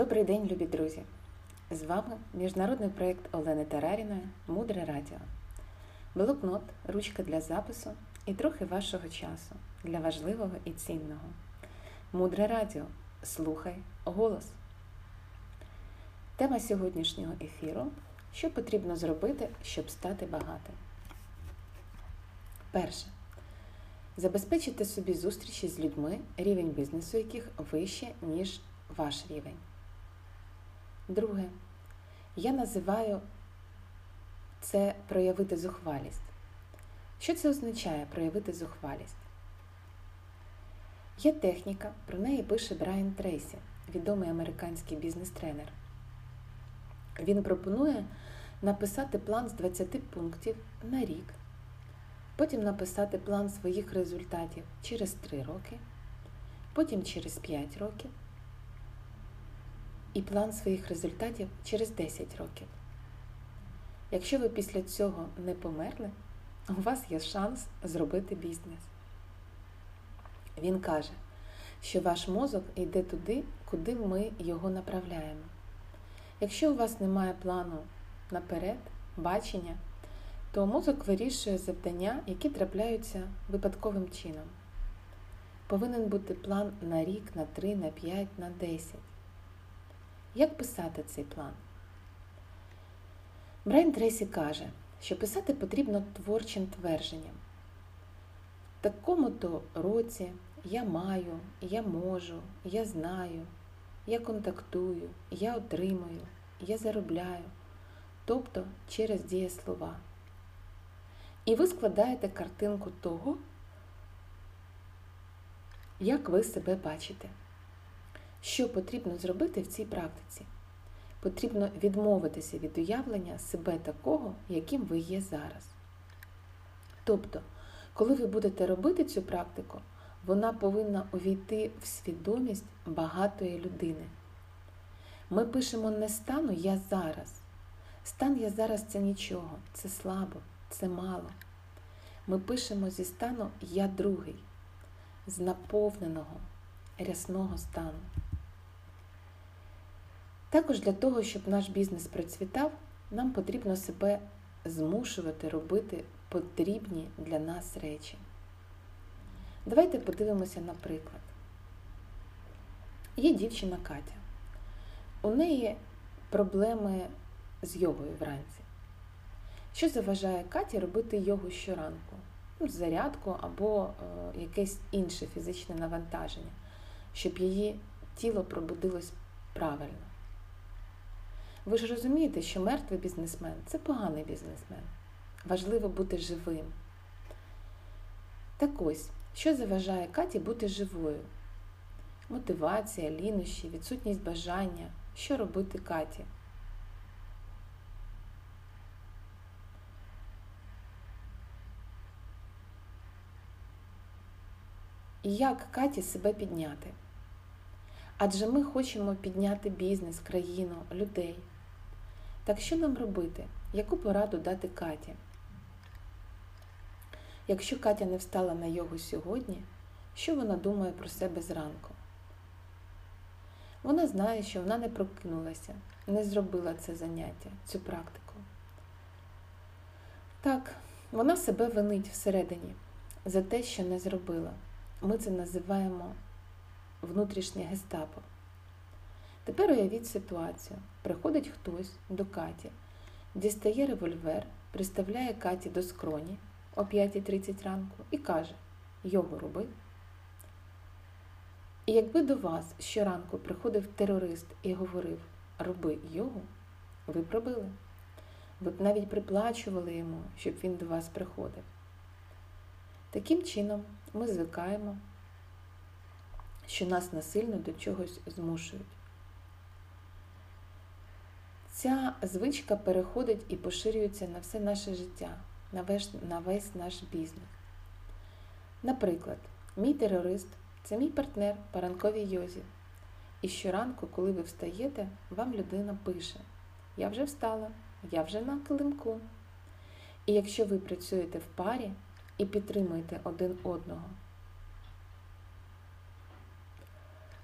Добрий день, любі друзі! З вами міжнародний проєкт Олени Тараріна «Мудре радіо». Блокнот, ручка для запису і трохи вашого часу для важливого і цінного. «Мудре радіо. Слухай голос». Тема сьогоднішнього ефіру – що потрібно зробити, щоб стати багатим. Перше. Забезпечити собі зустрічі з людьми, рівень бізнесу яких вище, ніж ваш рівень. Друге. Я називаю це проявити зухвалість. Що це означає проявити зухвалість? Є техніка, про неї пише Брайан Трейсі, відомий американський бізнес-тренер. Він пропонує написати план з 20 пунктів на рік, потім написати план своїх результатів через 3 роки, потім через 5 років і план своїх результатів через 10 років. Якщо ви після цього не померли, у вас є шанс зробити бізнес. Він каже, що ваш мозок йде туди, куди ми його направляємо. Якщо у вас немає плану наперед, бачення, то мозок вирішує завдання, які трапляються випадковим чином. Повинен бути план на рік, на 3, на 5, на 10. Як писати цей план? Брайан Трейсі каже, що писати потрібно творчим твердженням. В такому-то році я маю, я можу, я знаю, я контактую, я отримую, я заробляю, тобто через дієслова. І ви складаєте картинку того, як ви себе бачите. Що потрібно зробити в цій практиці? Потрібно відмовитися від уявлення себе такого, яким ви є зараз. Тобто, коли ви будете робити цю практику, вона повинна увійти в свідомість багатої людини. Ми пишемо не «стану я зараз». «Стан я зараз» – це нічого, це слабо, це мало. Ми пишемо зі стану «я другий», з наповненого, рясного стану. Також для того, щоб наш бізнес процвітав, нам потрібно себе змушувати робити потрібні для нас речі. Давайте подивимося на приклад. Є дівчина Катя. У неї проблеми з йогою вранці. Що заважає Каті робити йогу щоранку? Зарядку або якесь інше фізичне навантаження, щоб її тіло пробудилось правильно. Ви ж розумієте, що мертвий бізнесмен – це поганий бізнесмен. Важливо бути живим. Так ось, що заважає Каті бути живою? Мотивація, лінощі, відсутність бажання. Що робити Каті? І як Каті себе підняти? Адже ми хочемо підняти бізнес, країну, людей. Так що нам робити? Яку пораду дати Каті? Якщо Катя не встала на йогу сьогодні, що вона думає про себе зранку? Вона знає, що вона не прокинулася, не зробила це заняття, цю практику. Так, вона себе винить всередині за те, що не зробила. Ми це називаємо внутрішнє гестапо. Тепер уявіть ситуацію. Приходить хтось до Каті, дістає револьвер, приставляє Каті до скроні о 5:30 ранку і каже «йогу роби». І якби до вас щоранку приходив терорист і говорив «роби йогу», ви б робили. Ви б навіть приплачували йому, щоб він до вас приходив. Таким чином ми звикаємо, що нас насильно до чогось змушують. Ця звичка переходить і поширюється на все наше життя, на весь наш бізнес. Наприклад, мій терорист – це мій партнер по ранковій йозі. І щоранку, коли ви встаєте, вам людина пише «Я вже встала, я вже на килимку». І якщо ви працюєте в парі, і підтримуйте один одного,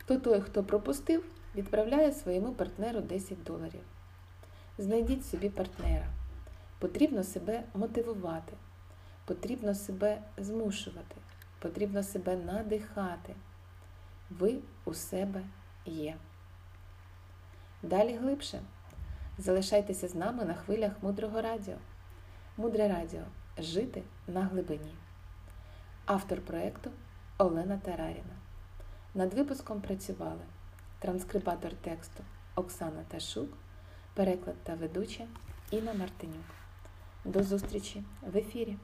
то той, хто пропустив, відправляє своєму партнеру $10. Знайдіть собі партнера. Потрібно себе мотивувати, потрібно себе змушувати, потрібно себе надихати. Ви у себе є. Далі глибше. Залишайтеся з нами на хвилях Мудрого радіо. Мудре радіо. Жити на глибині. Автор проєкту Олена Тараріна. Над випуском працювали транскрибатор тексту Оксана Ташук, переклад та ведуча Інна Мартинюк. До зустрічі в ефірі!